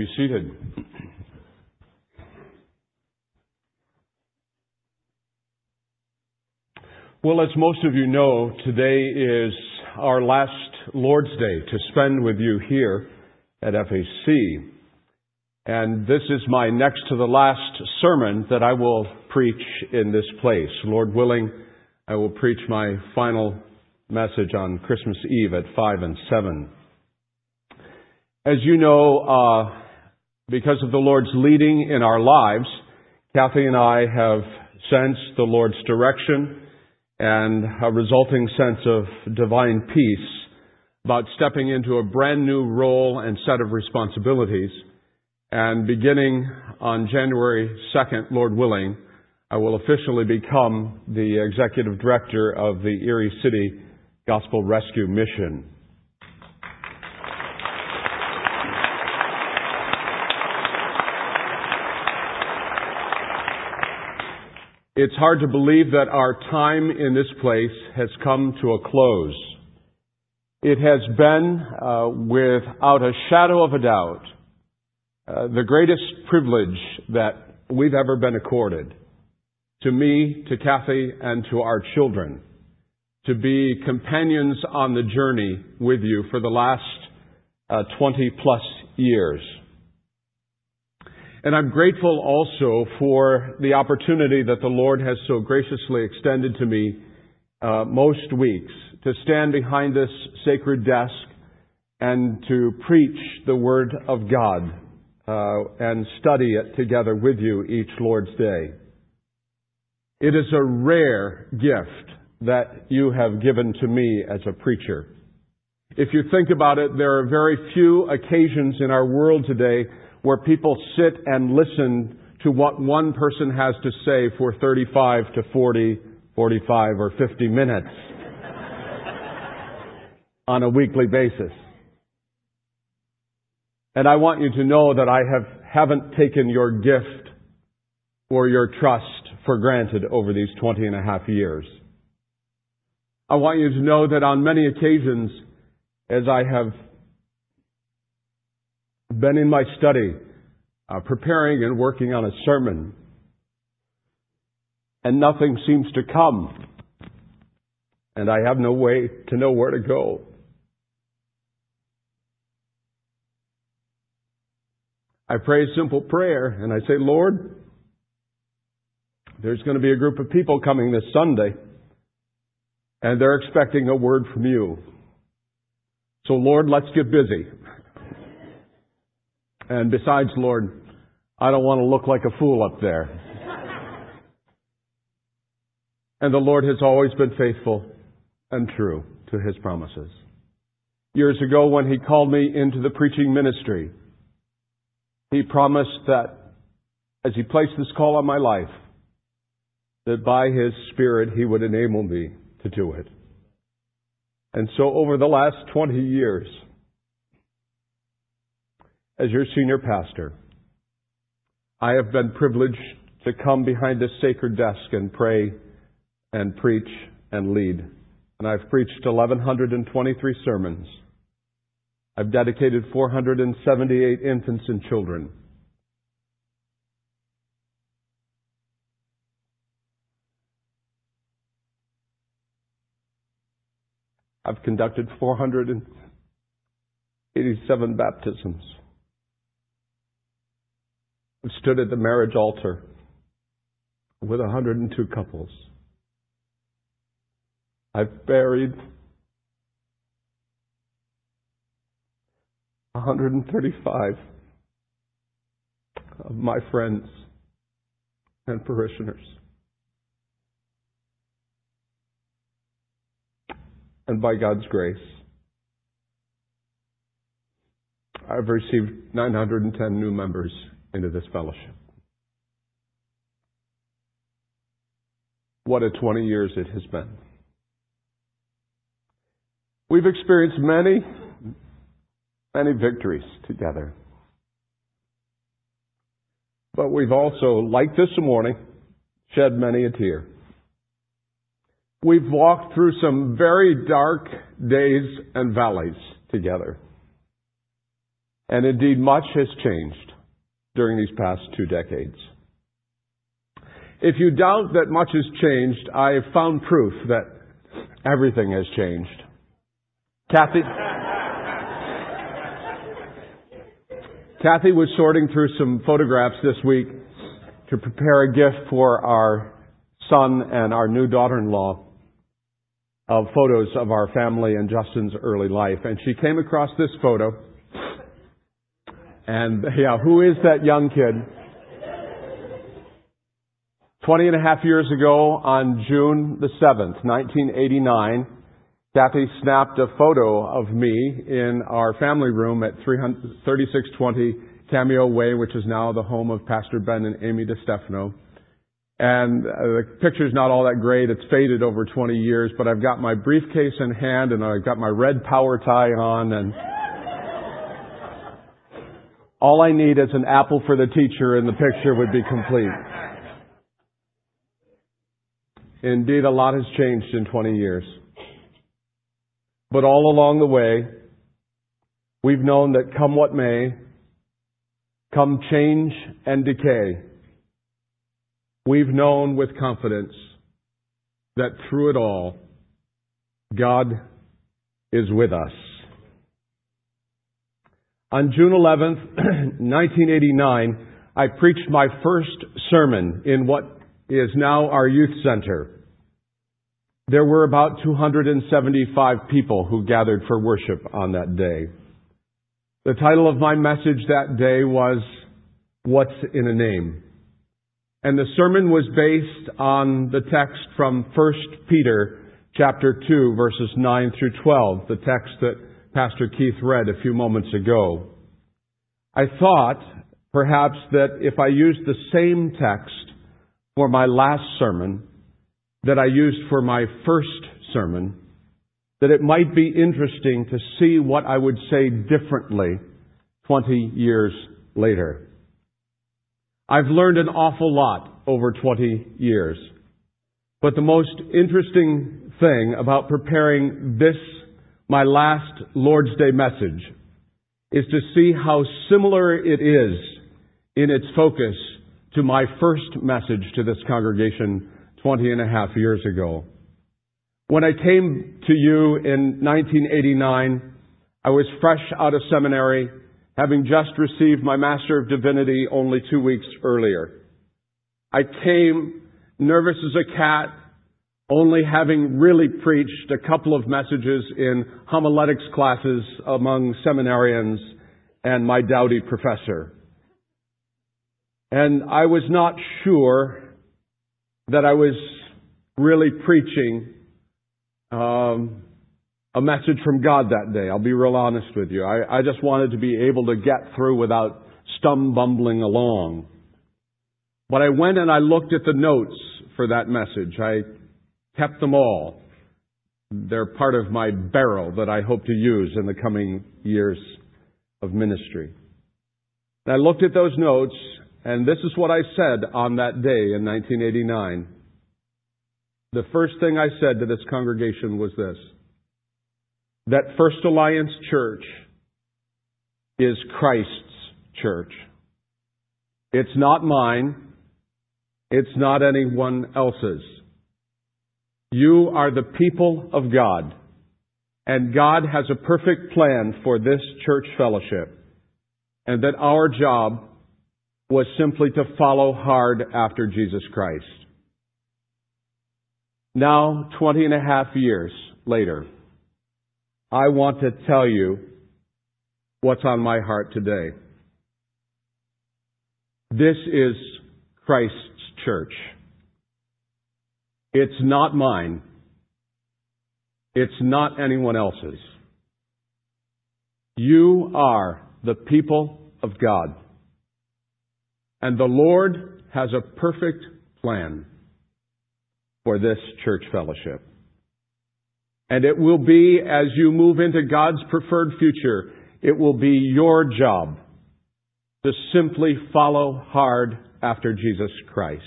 Be seated. Well, as most of you know, today is our last Lord's Day to spend with you here at FAC. And this is my next to the last sermon that I will preach in this place. Lord willing, I will preach my final message on Christmas Eve at 5 and 7. As you know, because of the Lord's leading in our lives, Kathy and I have sensed the Lord's direction and a resulting sense of divine peace about stepping into a brand new role and set of responsibilities. And beginning on January 2nd, Lord willing, I will officially become the executive director of the Erie City Gospel Rescue Mission. It's hard to believe that our time in this place has come to a close. It has been, without a shadow of a doubt, the greatest privilege that we've ever been accorded, to me, to Kathy, and to our children, to be companions on the journey with you for the last 20-plus years. And I'm grateful also for the opportunity that the Lord has so graciously extended to me most weeks to stand behind this sacred desk and to preach the Word of God and study it together with you each Lord's Day. It is a rare gift that you have given to me as a preacher. If you think about it, there are very few occasions in our world today where people sit and listen to what one person has to say for 35 to 40, 45 or 50 minutes on a weekly basis. And I want you to know that I haven't taken your gift or your trust for granted over these 20 and a half years. I want you to know that on many occasions, as I have been in my study, preparing and working on a sermon, and nothing seems to come, and I have no way to know where to go. I pray a simple prayer, and I say, Lord, there's going to be a group of people coming this Sunday, and they're expecting a word from you. So, Lord, let's get busy. And besides, Lord, I don't want to look like a fool up there. And the Lord has always been faithful and true to His promises. Years ago, when He called me into the preaching ministry, He promised that as He placed this call on my life, that by His Spirit He would enable me to do it. And so over the last 20 years, as your senior pastor, I have been privileged to come behind this sacred desk and pray and preach and lead. And I've preached 1,123 sermons. I've dedicated 478 infants and children. I've conducted 487 baptisms. I've stood at the marriage altar with 102 couples. I've buried 135 of my friends and parishioners. And by God's grace, I've received 910 new members into this fellowship. What a 20 years it has been. We've experienced many, many victories together. But we've also, like this morning, shed many a tear. We've walked through some very dark days and valleys together. And indeed, much has changed during these past 2 decades. If you doubt that much has changed, I have found proof that everything has changed. Kathy was sorting through some photographs this week to prepare a gift for our son and our new daughter-in-law of photos of our family and Justin's early life. And she came across this photo. And, yeah, who is that young kid? 20.5 years ago, on June the 7th, 1989, Kathy snapped a photo of me in our family room at 3620 Cameo Way, which is now the home of Pastor Ben and Amy DiStefano. And the picture's not all that great. It's faded over 20 years, but I've got my briefcase in hand, and I've got my red power tie on, and all I need is an apple for the teacher, and the picture would be complete. Indeed, a lot has changed in 20 years. But all along the way, we've known that come what may, come change and decay, we've known with confidence that through it all, God is with us. On June 11th, 1989, I preached my first sermon in what is now our youth center. There were about 275 people who gathered for worship on that day. The title of my message that day was, "What's in a Name?" And the sermon was based on the text from 1 Peter chapter 2, verses 9 through 12, the text that Pastor Keith read a few moments ago. I thought, perhaps, that if I used the same text for my last sermon that I used for my first sermon, that it might be interesting to see what I would say differently 20 years later. I've learned an awful lot over 20 years, but the most interesting thing about preparing this, my last Lord's Day message, is to see how similar it is in its focus to my first message to this congregation 20.5 years ago. When I came to you in 1989, I was fresh out of seminary, having just received my Master of Divinity only 2 weeks earlier. I came nervous as a cat, only having really preached a couple of messages in homiletics classes among seminarians and my dowdy professor. And I was not sure that I was really preaching a message from God that day. I'll be real honest with you. I just wanted to be able to get through without stumbling along. But I went and I looked at the notes for that message. I kept them all. They're part of my barrel that I hope to use in the coming years of ministry. And I looked at those notes, and this is what I said on that day in 1989. The first thing I said to this congregation was this: that First Alliance Church is Christ's church. It's not mine. It's not anyone else's. You are the people of God, and God has a perfect plan for this church fellowship, and that our job was simply to follow hard after Jesus Christ. Now, 20.5 years later, I want to tell you what's on my heart today. This is Christ's church. It's not mine. It's not anyone else's. You are the people of God. And the Lord has a perfect plan for this church fellowship. And it will be, as you move into God's preferred future, it will be your job to simply follow hard after Jesus Christ.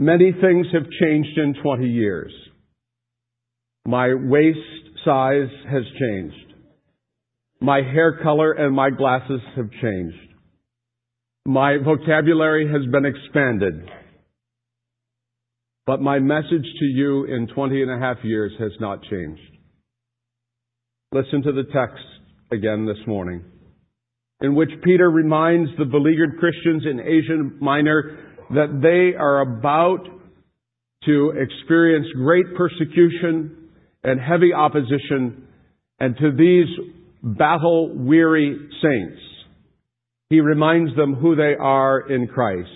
Many things have changed in 20 years. My waist size has changed. My hair color and my glasses have changed. My vocabulary has been expanded. But my message to you in 20.5 years has not changed. Listen to the text again this morning, in which Peter reminds the beleaguered Christians in Asia Minor that they are about to experience great persecution and heavy opposition. And to these battle-weary saints, he reminds them who they are in Christ,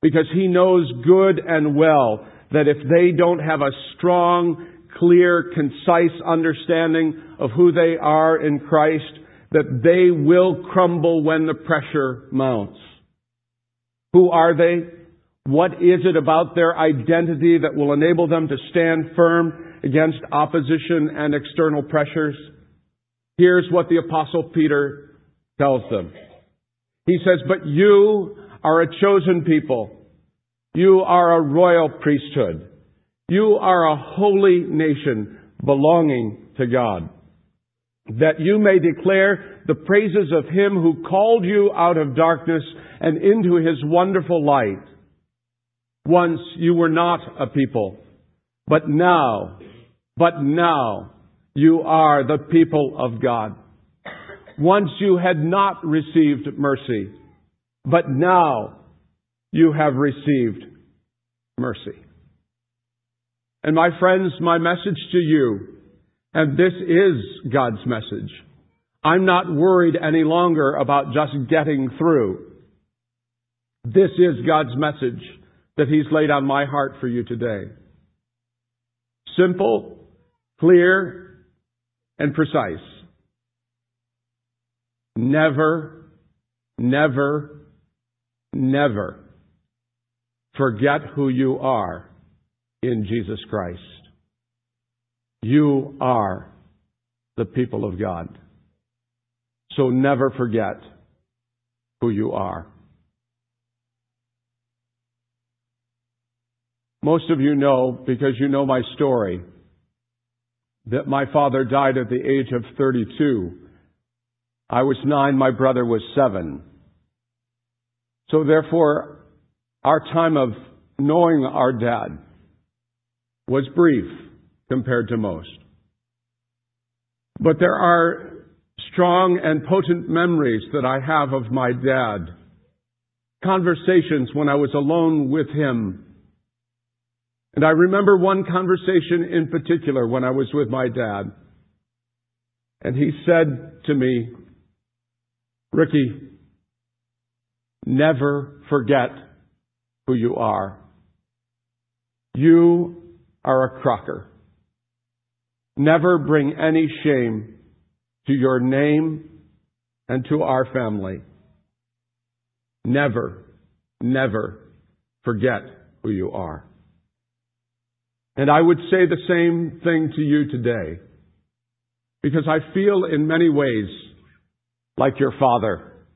because he knows good and well that if they don't have a strong, clear, concise understanding of who they are in Christ, that they will crumble when the pressure mounts. Who are they? What is it about their identity that will enable them to stand firm against opposition and external pressures? Here's what the Apostle Peter tells them. He says, "But you are a chosen people. You are a royal priesthood. You are a holy nation belonging to God, that you may declare the praises of Him who called you out of darkness and into His wonderful light. Once you were not a people, but now, you are the people of God. Once you had not received mercy, but now you have received mercy." And my friends, my message to you, and this is God's message, I'm not worried any longer about just getting through. This is God's message that He's laid on my heart for you today. Simple, clear, and precise. Never forget who you are in Jesus Christ. You are the people of God. So never forget who you are. Most of you know, because you know my story, that my father died at the age of 32. I was 9, my brother was 7. So therefore, our time of knowing our dad was brief compared to most. But there are strong and potent memories that I have of my dad. Conversations when I was alone with him. And I remember one conversation in particular when I was with my dad. And he said to me, "Ricky, never forget who you are. You are a Crocker. Never bring any shame to your name and to our family. Never forget who you are." And I would say the same thing to you today, because I feel in many ways like your father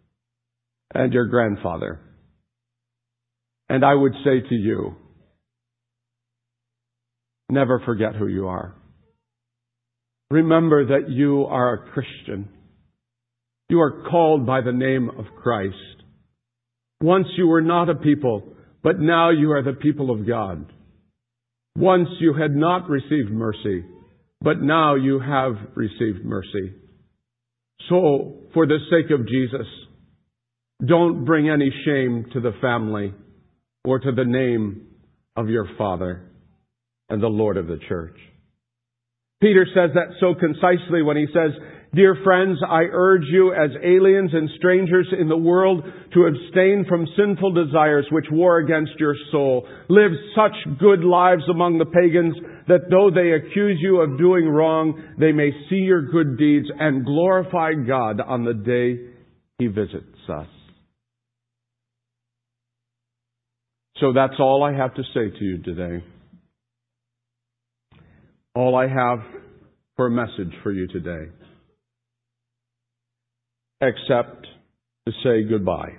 and your grandfather. And I would say to you, never forget who you are. Remember that you are a Christian. You are called by the name of Christ. Once you were not a people, but now you are the people of God. Once you had not received mercy, but now you have received mercy. So, for the sake of Jesus, don't bring any shame to the family or to the name of your Father and the Lord of the church. Peter says that so concisely when he says, "Dear friends, I urge you as aliens and strangers in the world to abstain from sinful desires which war against your soul. Live such good lives among the pagans that though they accuse you of doing wrong, they may see your good deeds and glorify God on the day He visits us." So that's all I have to say to you today. All I have for a message for you today. Except to say goodbye.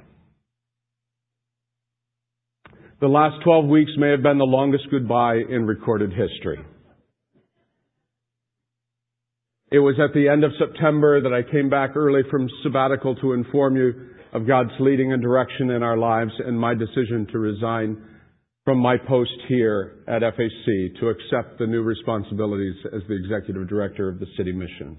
The last 12 weeks may have been the longest goodbye in recorded history. It was at the end of September that I came back early from sabbatical to inform you of God's leading and direction in our lives and my decision to resign from my post here at FAC to accept the new responsibilities as the Executive Director of the City Mission.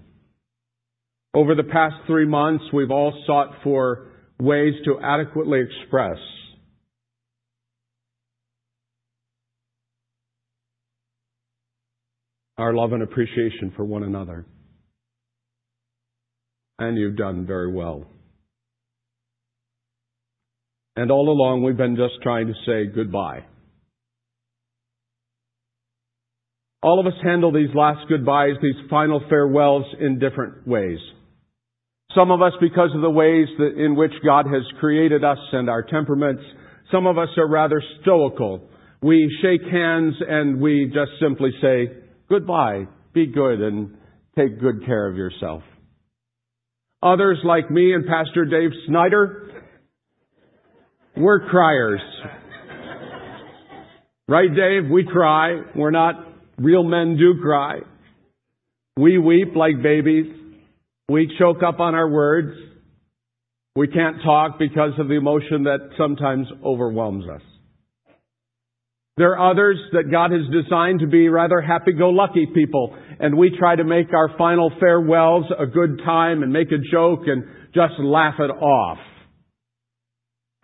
Over the past 3 months, we've all sought for ways to adequately express our love and appreciation for one another. And you've done very well. And all along, we've been just trying to say goodbye. All of us handle these last goodbyes, these final farewells, in different ways. Some of us, because of the ways in which God has created us and our temperaments, some of us are rather stoical. We shake hands and we just simply say goodbye, be good, and take good care of yourself. Others, like me and Pastor Dave Snyder, we're criers. Right, Dave? We cry. We're not. Real men do cry. We weep like babies. We choke up on our words. We can't talk because of the emotion that sometimes overwhelms us. There are others that God has designed to be rather happy-go-lucky people, and we try to make our final farewells a good time and make a joke and just laugh it off.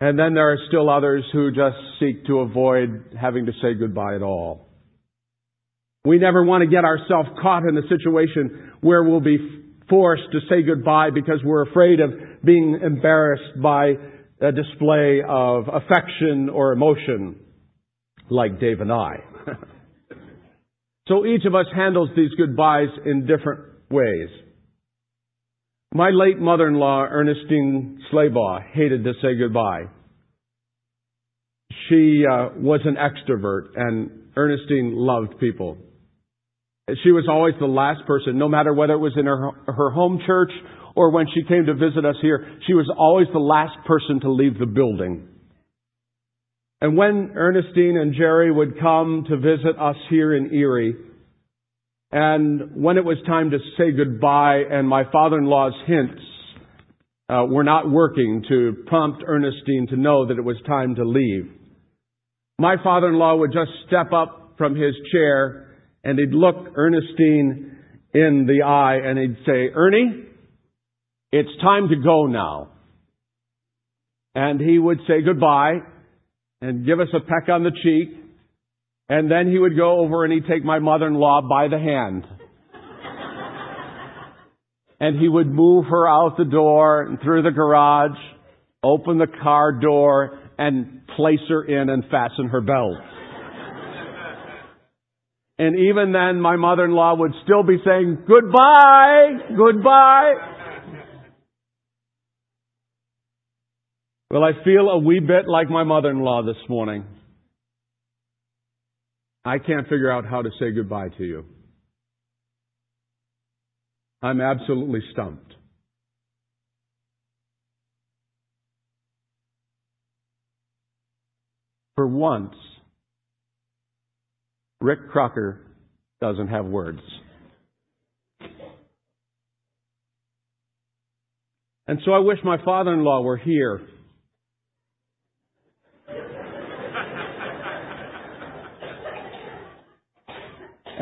And then there are still others who just seek to avoid having to say goodbye at all. We never want to get ourselves caught in a situation where we'll be forced to say goodbye because we're afraid of being embarrassed by a display of affection or emotion, like Dave and I. So each of us handles these goodbyes in different ways. My late mother-in-law, Ernestine Slabaugh, hated to say goodbye. She was an extrovert, and Ernestine loved people. She was always the last person, no matter whether it was in her home church or when she came to visit us here, she was always the last person to leave the building. And when Ernestine and Jerry would come to visit us here in Erie, and when it was time to say goodbye and my father-in-law's hints were not working to prompt Ernestine to know that it was time to leave, my father-in-law would just step up from his chair and he'd look Ernestine in the eye and he'd say, "Ernie, it's time to go now." And he would say goodbye and give us a peck on the cheek. And then he would go over and he'd take my mother-in-law by the hand. And he would move her out the door and through the garage, open the car door, and place her in and fasten her belt. And even then, my mother-in-law would still be saying, "Goodbye, goodbye." Well, I feel a wee bit like my mother-in-law this morning. I can't figure out how to say goodbye to you. I'm absolutely stumped. For once, Rick Crocker doesn't have words. And so I wish my father-in-law were here.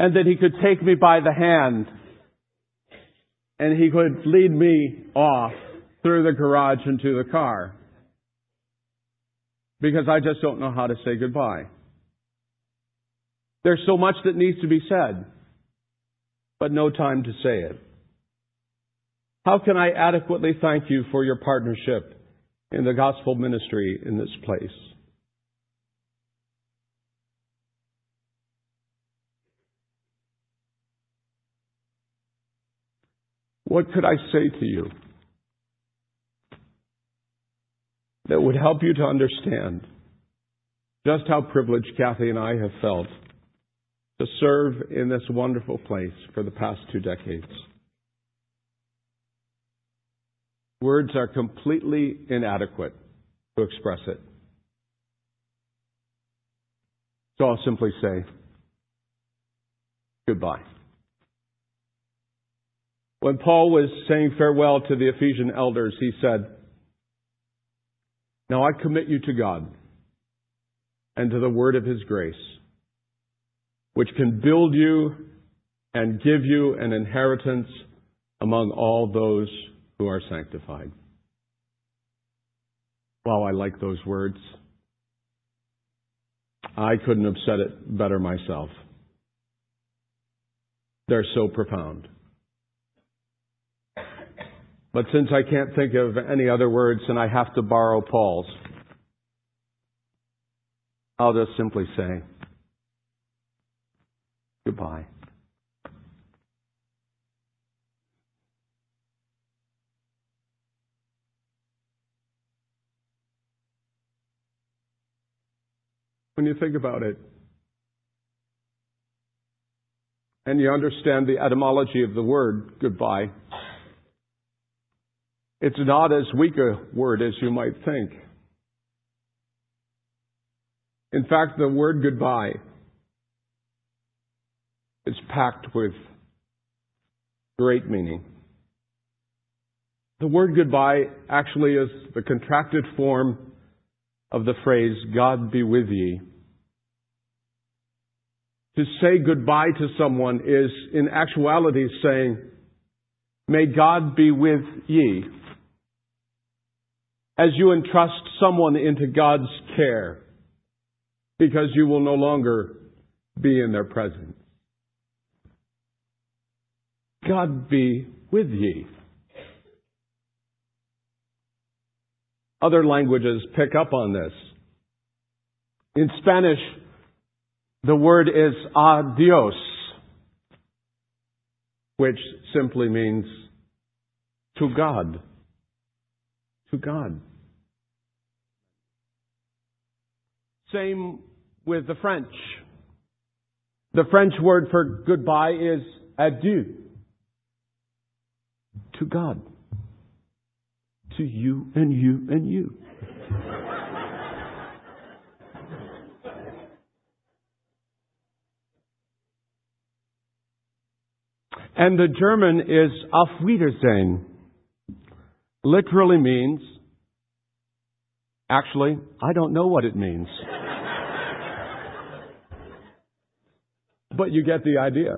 And that he could take me by the hand and he could lead me off through the garage into the car. Because I just don't know how to say goodbye. There's so much that needs to be said, but no time to say it. How can I adequately thank you for your partnership in the gospel ministry in this place? What could I say to you that would help you to understand just how privileged Kathy and I have felt to serve in this wonderful place for the past 2 decades? Words are completely inadequate to express it. So I'll simply say goodbye. When Paul was saying farewell to the Ephesian elders, he said, "Now I commit you to God and to the word of his grace, which can build you and give you an inheritance among all those who are sanctified." Wow, I like those words. I couldn't have said it better myself. They're so profound. But since I can't think of any other words and I have to borrow Paul's, I'll just simply say goodbye. When you think about it, and you understand the etymology of the word goodbye, it's not as weak a word as you might think. In fact, the word goodbye is packed with great meaning. The word goodbye actually is the contracted form of the phrase, "God be with ye." To say goodbye to someone is, in actuality, saying, "May God be with ye." As you entrust someone into God's care, because you will no longer be in their presence. God be with ye. Other languages pick up on this. In Spanish, the word is adios, which simply means to God. To God. Same with the French. The French word for goodbye is adieu. To God. To you and you and you. And the German is Auf Wiedersehen. Literally means, actually, I don't know what it means. But you get the idea.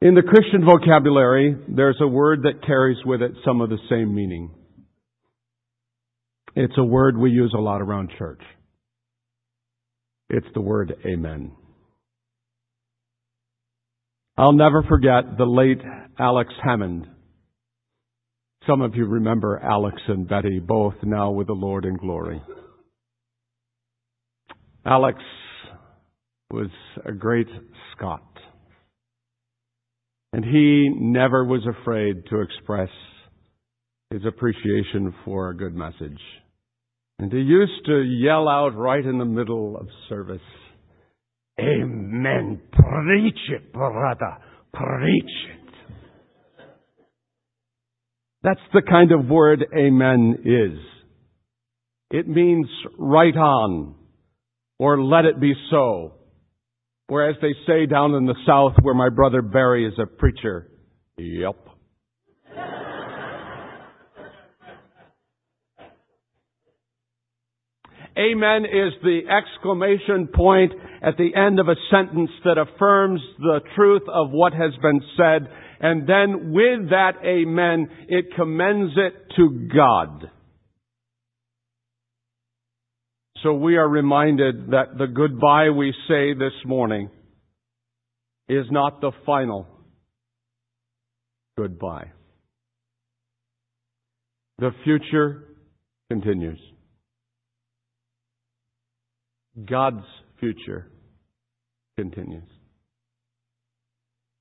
In the Christian vocabulary, there's a word that carries with it some of the same meaning. It's a word we use a lot around church. It's the word amen. I'll never forget the late Alex Hammond. Some of you remember Alex and Betty, both now with the Lord in glory. Alex was a great Scot, and he never was afraid to express his appreciation for a good message. And he used to yell out right in the middle of service, "Amen. Preach it, brother. Preach it." That's the kind of word amen is. It means right on, or let it be so. Or as they say down in the South where my brother Barry is a preacher, yep. Amen is the exclamation point at the end of a sentence that affirms the truth of what has been said. And then with that amen, it commends it to God. So we are reminded that the goodbye we say this morning is not the final goodbye. The future continues. God's future continues.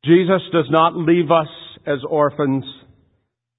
Jesus does not leave us as orphans,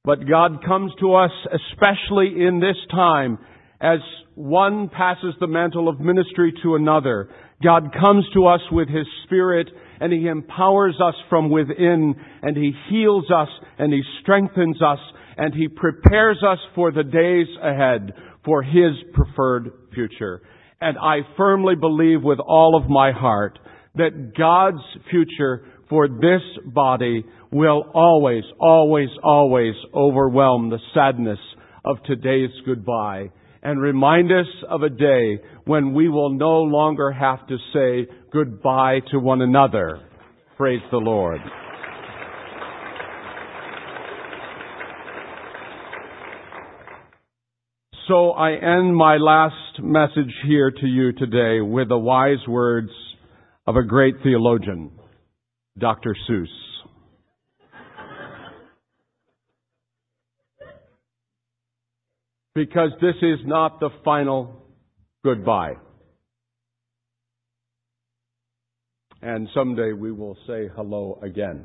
but God comes to us, especially in this time, as one passes the mantle of ministry to another. God comes to us with His Spirit, and He empowers us from within, and He heals us, and He strengthens us, and He prepares us for the days ahead, for His preferred future. And I firmly believe with all of my heart that God's future for this body will always, always, always overwhelm the sadness of today's goodbye and remind us of a day when we will no longer have to say goodbye to one another. Praise the Lord. So I end my last message here to you today with the wise words of a great theologian, Dr. Seuss. Because this is not the final goodbye. And someday we will say hello again.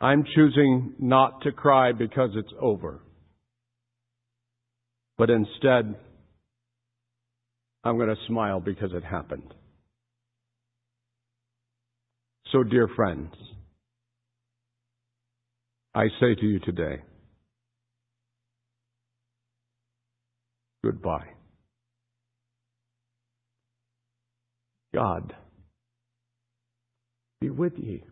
I'm choosing not to cry because it's over. But instead, I'm going to smile because it happened. So, dear friends, I say to you today, goodbye. God be with ye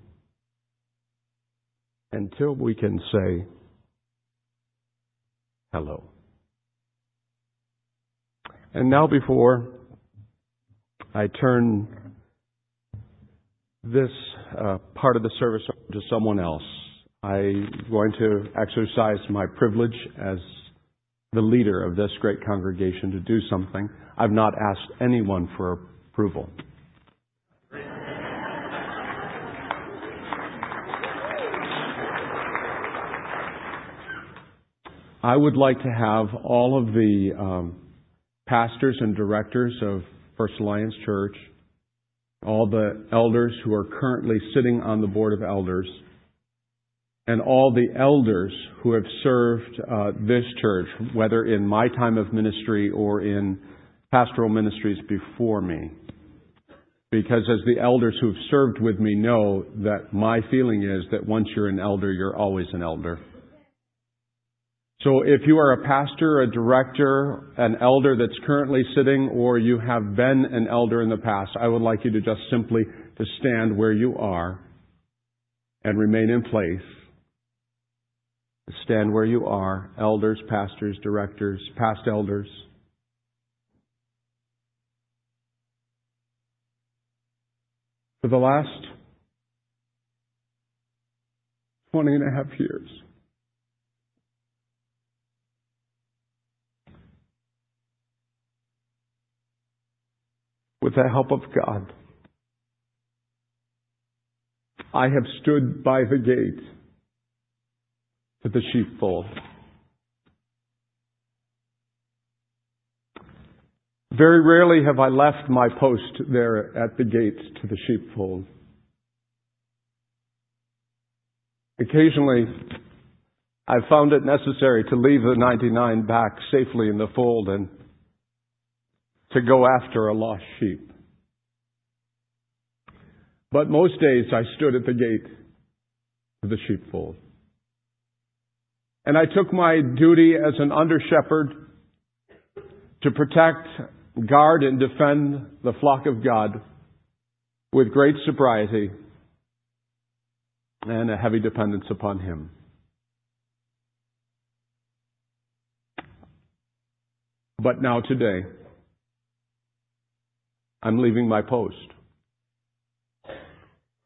until we can say hello. And now, before I turn this part of the service to someone else, I'm going to exercise my privilege as the leader of this great congregation to do something I've not asked anyone for approval. I would like to have all of the pastors and directors of First Alliance Church, all the elders who are currently sitting on the Board of Elders, and all the elders who have served this church, whether in my time of ministry or in pastoral ministries before me. Because as the elders who have served with me know, that my feeling is that once you're an elder, you're always an elder. So if you are a pastor, a director, an elder that's currently sitting, or you have been an elder in the past, I would like you to just simply to stand where you are and remain in place. Stand where you are, elders, pastors, directors, past elders. For the last 20.5 years, with the help of God, I have stood by the gate to the sheepfold. Very rarely have I left my post there at the gate to the sheepfold. Occasionally, I've found it necessary to leave the 99 back safely in the fold and to go after a lost sheep. But most days I stood at the gate of the sheepfold. And I took my duty as an under-shepherd to protect, guard, and defend the flock of God with great sobriety and a heavy dependence upon Him. But now today, I'm leaving my post,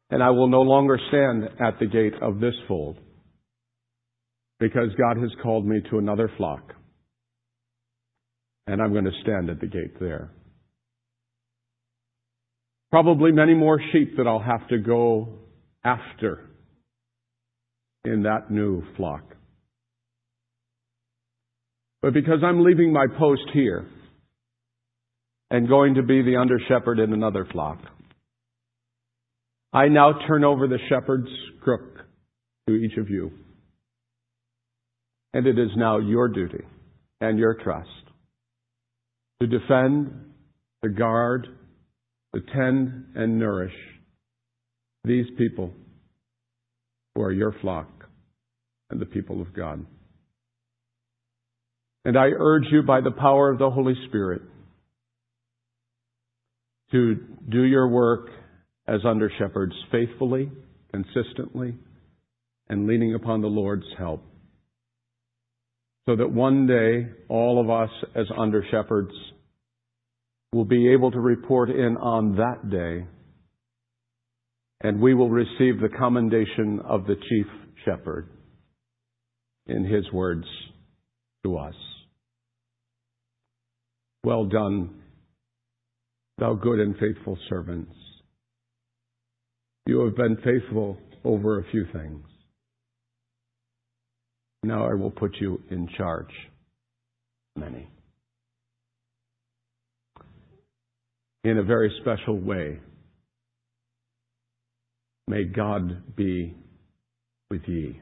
and I will no longer stand at the gate of this fold, because God has called me to another flock, and I'm going to stand at the gate there. Probably many more sheep that I'll have to go after in that new flock. But because I'm leaving my post here and going to be the under-shepherd in another flock, I now turn over the shepherd's crook to each of you. And it is now your duty and your trust to defend, to guard, to tend, and nourish these people who are your flock and the people of God. And I urge you by the power of the Holy Spirit to do your work as under-shepherds faithfully, consistently, and leaning upon the Lord's help, so that one day all of us as under-shepherds will be able to report in on that day, and we will receive the commendation of the chief shepherd in his words to us. Well done, thou good and faithful servants. You have been faithful over a few things. Now I will put you in charge of many. In a very special way, may God be with ye.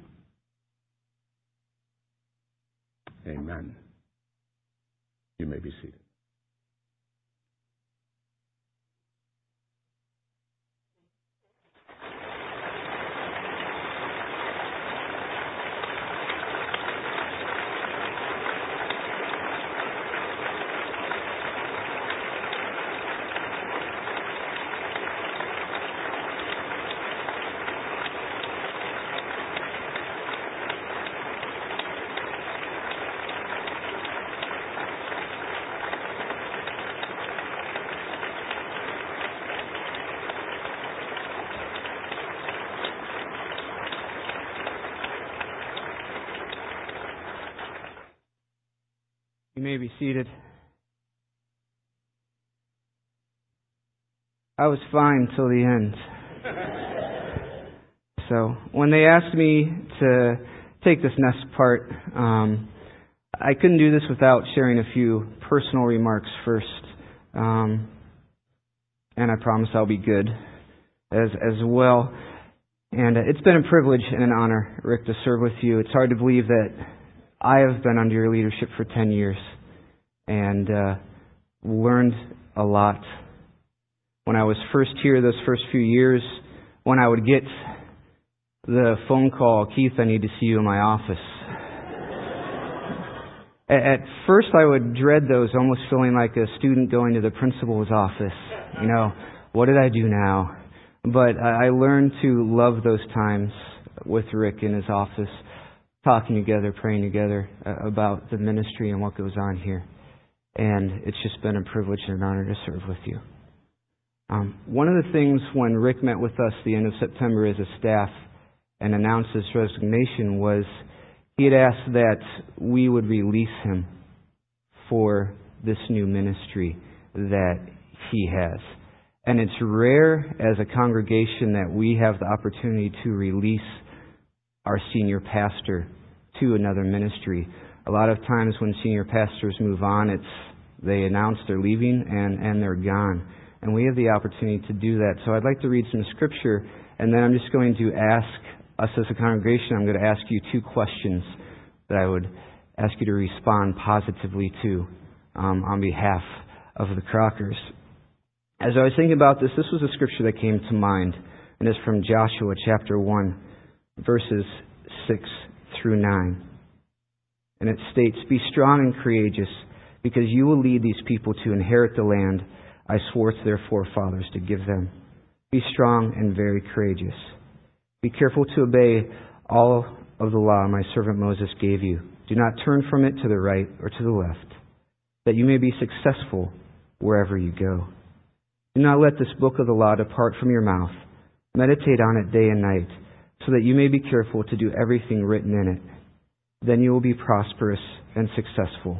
Amen. You may be seated. You may be seated. I was fine till the end. So when they asked me to take this next part, I couldn't do this without sharing a few personal remarks first. And I promise I'll be good as well. And it's been a privilege and an honor, Rick, to serve with you. It's hard to believe that I have been under your leadership for 10 years and learned a lot. When I was first here those first few years, when I would get the phone call, Keith, I need to see you in my office. At first I would dread those, almost feeling like a student going to the principal's office. You know, what did I do now? But I learned to love those times with Rick in his office, talking together, praying together about the ministry and what goes on here. And it's just been a privilege and an honor to serve with you. One of the things when Rick met with us the end of September as a staff and announced his resignation was he had asked that we would release him for this new ministry that he has. And it's rare as a congregation that we have the opportunity to release our senior pastor to another ministry. A lot of times when senior pastors move on, it's they announce they're leaving and they're gone. And we have the opportunity to do that. So I'd like to read some scripture, and then I'm just going to ask us as a congregation, I'm going to ask you two questions that I would ask you to respond positively to on behalf of the Crockers. As I was thinking about this was a scripture that came to mind, and it's from Joshua chapter 1. Verses 6 through 9. And it states, "Be strong and courageous, because you will lead these people to inherit the land I swore to their forefathers to give them. Be strong and very courageous. Be careful to obey all of the law my servant Moses gave you. Do not turn from it to the right or to the left, that you may be successful wherever you go. Do not let this book of the law depart from your mouth. Meditate on it day and night, so that you may be careful to do everything written in it. Then you will be prosperous and successful.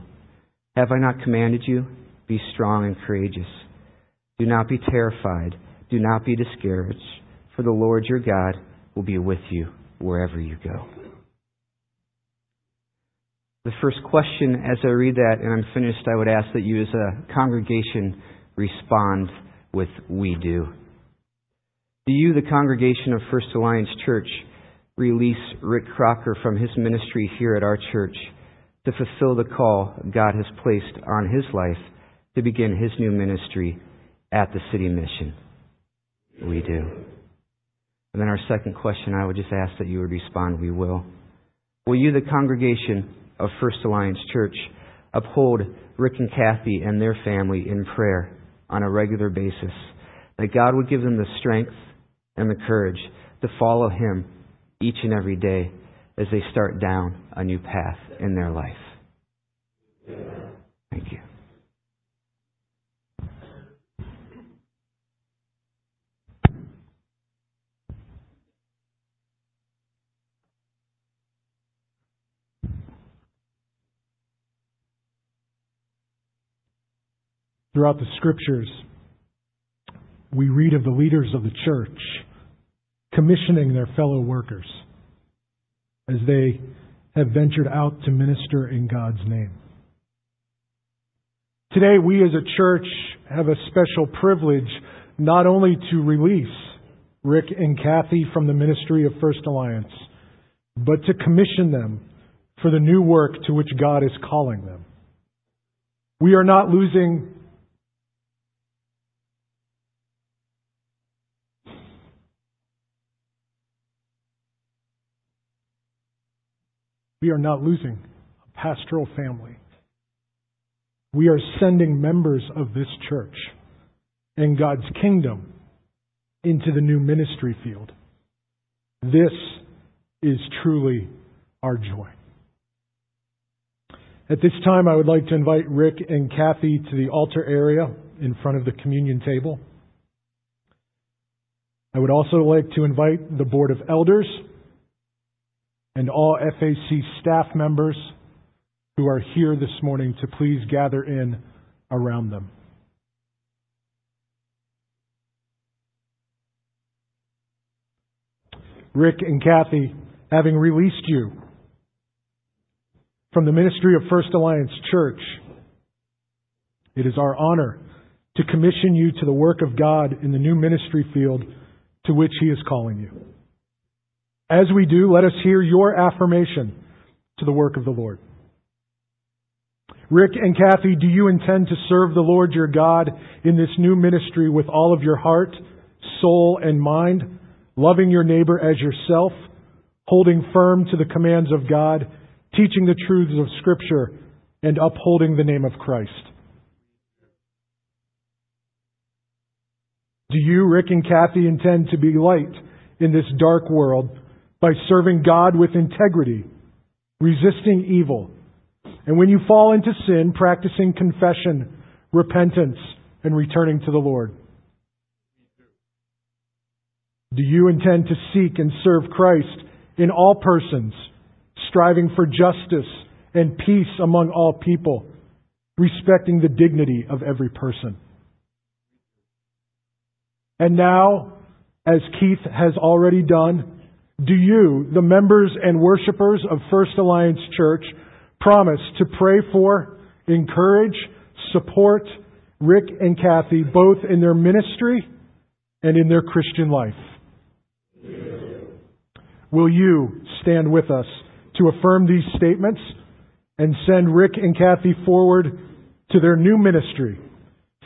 Have I not commanded you? Be strong and courageous. Do not be terrified. Do not be discouraged, for the Lord your God will be with you wherever you go." The first question, as I read that and I'm finished, I would ask that you as a congregation respond with "we do." Do you, the congregation of First Alliance Church, release Rick Crocker from his ministry here at our church to fulfill the call God has placed on his life to begin his new ministry at the City Mission? We do. And then our second question, I would just ask that you would respond, "we will." Will you, the congregation of First Alliance Church, uphold Rick and Kathy and their family in prayer on a regular basis. That God would give them the strength and the courage to follow Him each and every day as they start down a new path in their life. Thank you. Throughout the Scriptures, we read of the leaders of the church commissioning their fellow workers as they have ventured out to minister in God's name. Today, we as a church have a special privilege not only to release Rick and Kathy from the ministry of First Alliance, but to commission them for the new work to which God is calling them. We are not losing a pastoral family. We are sending members of this church and God's kingdom into the new ministry field. This is truly our joy. At this time, I would like to invite Rick and Kathy to the altar area in front of the communion table. I would also like to invite the Board of Elders and all FAC staff members who are here this morning to please gather in around them. Rick and Kathy, having released you from the ministry of First Alliance Church, it is our honor to commission you to the work of God in the new ministry field to which He is calling you. As we do, let us hear your affirmation to the work of the Lord. Rick and Kathy, do you intend to serve the Lord your God in this new ministry with all of your heart, soul, and mind, loving your neighbor as yourself, holding firm to the commands of God, teaching the truths of Scripture, and upholding the name of Christ? Do you, Rick and Kathy, intend to be light in this dark world by serving God with integrity, resisting evil, and when you fall into sin, practicing confession, repentance, and returning to the Lord? Do you intend to seek and serve Christ in all persons, striving for justice and peace among all people, respecting the dignity of every person? And now, as Keith has already done, do you, the members and worshipers of First Alliance Church, promise to pray for, encourage, support Rick and Kathy both in their ministry and in their Christian life? Will you stand with us to affirm these statements and send Rick and Kathy forward to their new ministry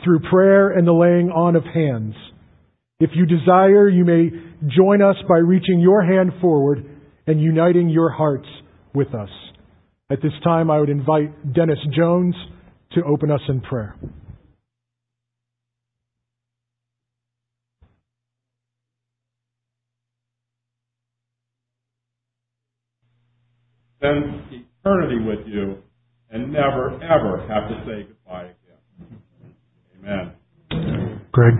through prayer and the laying on of hands? If you desire, you may join us by reaching your hand forward and uniting your hearts with us. At this time, I would invite Dennis Jones to open us in prayer. Spend eternity with you and never, ever have to say goodbye again. Amen. Greg.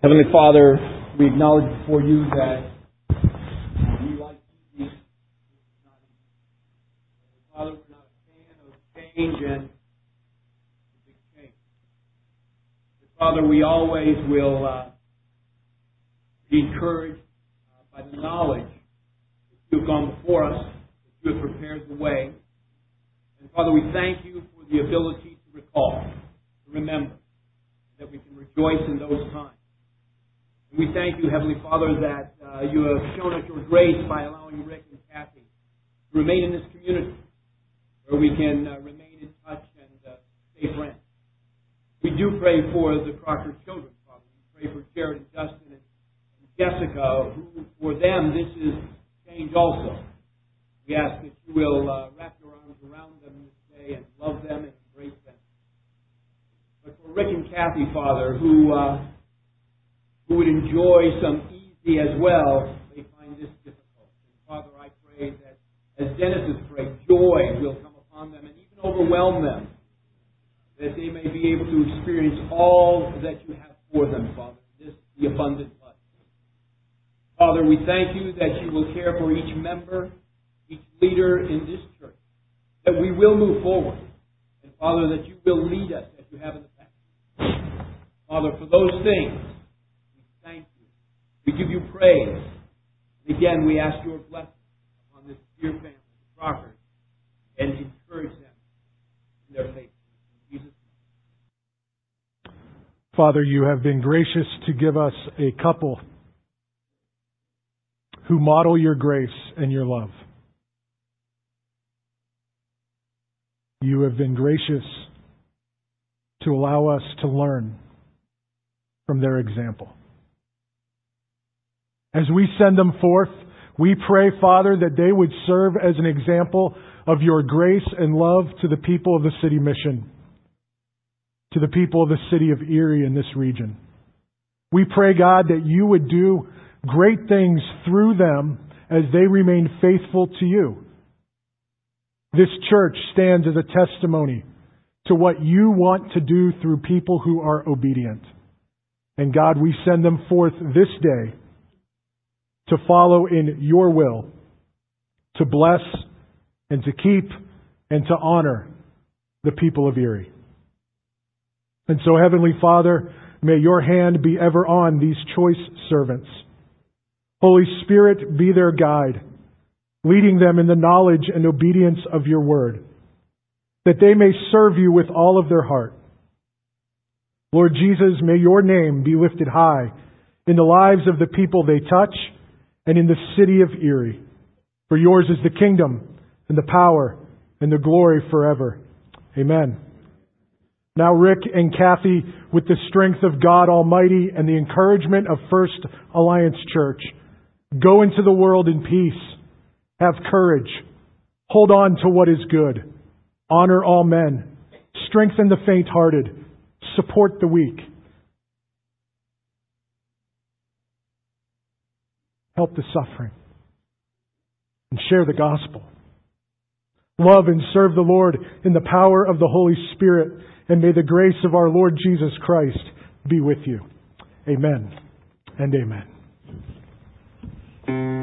Heavenly Father, we acknowledge before you that we like you. Father, we're not a fan of change and big change. Father, we always will be encouraged by the knowledge that you have gone before us, that you have prepared the way. And Father, we thank you for the ability to recall, to remember, that we can rejoice in those times. We thank you, Heavenly Father, that you have shown us your grace by allowing Rick and Kathy to remain in this community where we can remain in touch and stay friends. We do pray for the Crocker children, Father. We pray for Jared and Justin and Jessica, who for them this is change also. We ask that you will wrap your arms around them this day and love them and embrace them. Rick and Kathy, Father, who would enjoy some easy as well, they find this difficult. And Father, I pray that as Dennis has prayed, joy will come upon them and even overwhelm them, that they may be able to experience all that you have for them, Father, this the abundant life. Father, we thank you that you will care for each member, each leader in this church, that we will move forward. And Father, that you will lead us as you have in the past. Father, for those things, we thank you. We give you praise. And again, we ask your blessing upon this dear family, the Crockers, and encourage them in their faith. Father, you have been gracious to give us a couple who model your grace and your love. You have been gracious to allow us to learn from their example. As we send them forth, we pray, Father, that they would serve as an example of your grace and love to the people of the City Mission, to the people of the city of Erie in this region. We pray, God, that you would do great things through them as they remain faithful to you. This church stands as a testimony to what you want to do through people who are obedient. And God, we send them forth this day to follow in your will, to bless and to keep and to honor the people of Erie. And so, Heavenly Father, may your hand be ever on these choice servants. Holy Spirit, be their guide, leading them in the knowledge and obedience of your word, that they may serve you with all of their heart. Lord Jesus, may your name be lifted high in the lives of the people they touch and in the city of Erie. For yours is the kingdom and the power and the glory forever. Amen. Now Rick and Kathy, with the strength of God Almighty and the encouragement of First Alliance Church, go into the world in peace. Have courage. Hold on to what is good. Honor all men. Strengthen the faint-hearted. Support the weak. Help the suffering. And share the gospel. Love and serve the Lord in the power of the Holy Spirit. And may the grace of our Lord Jesus Christ be with you. Amen and amen.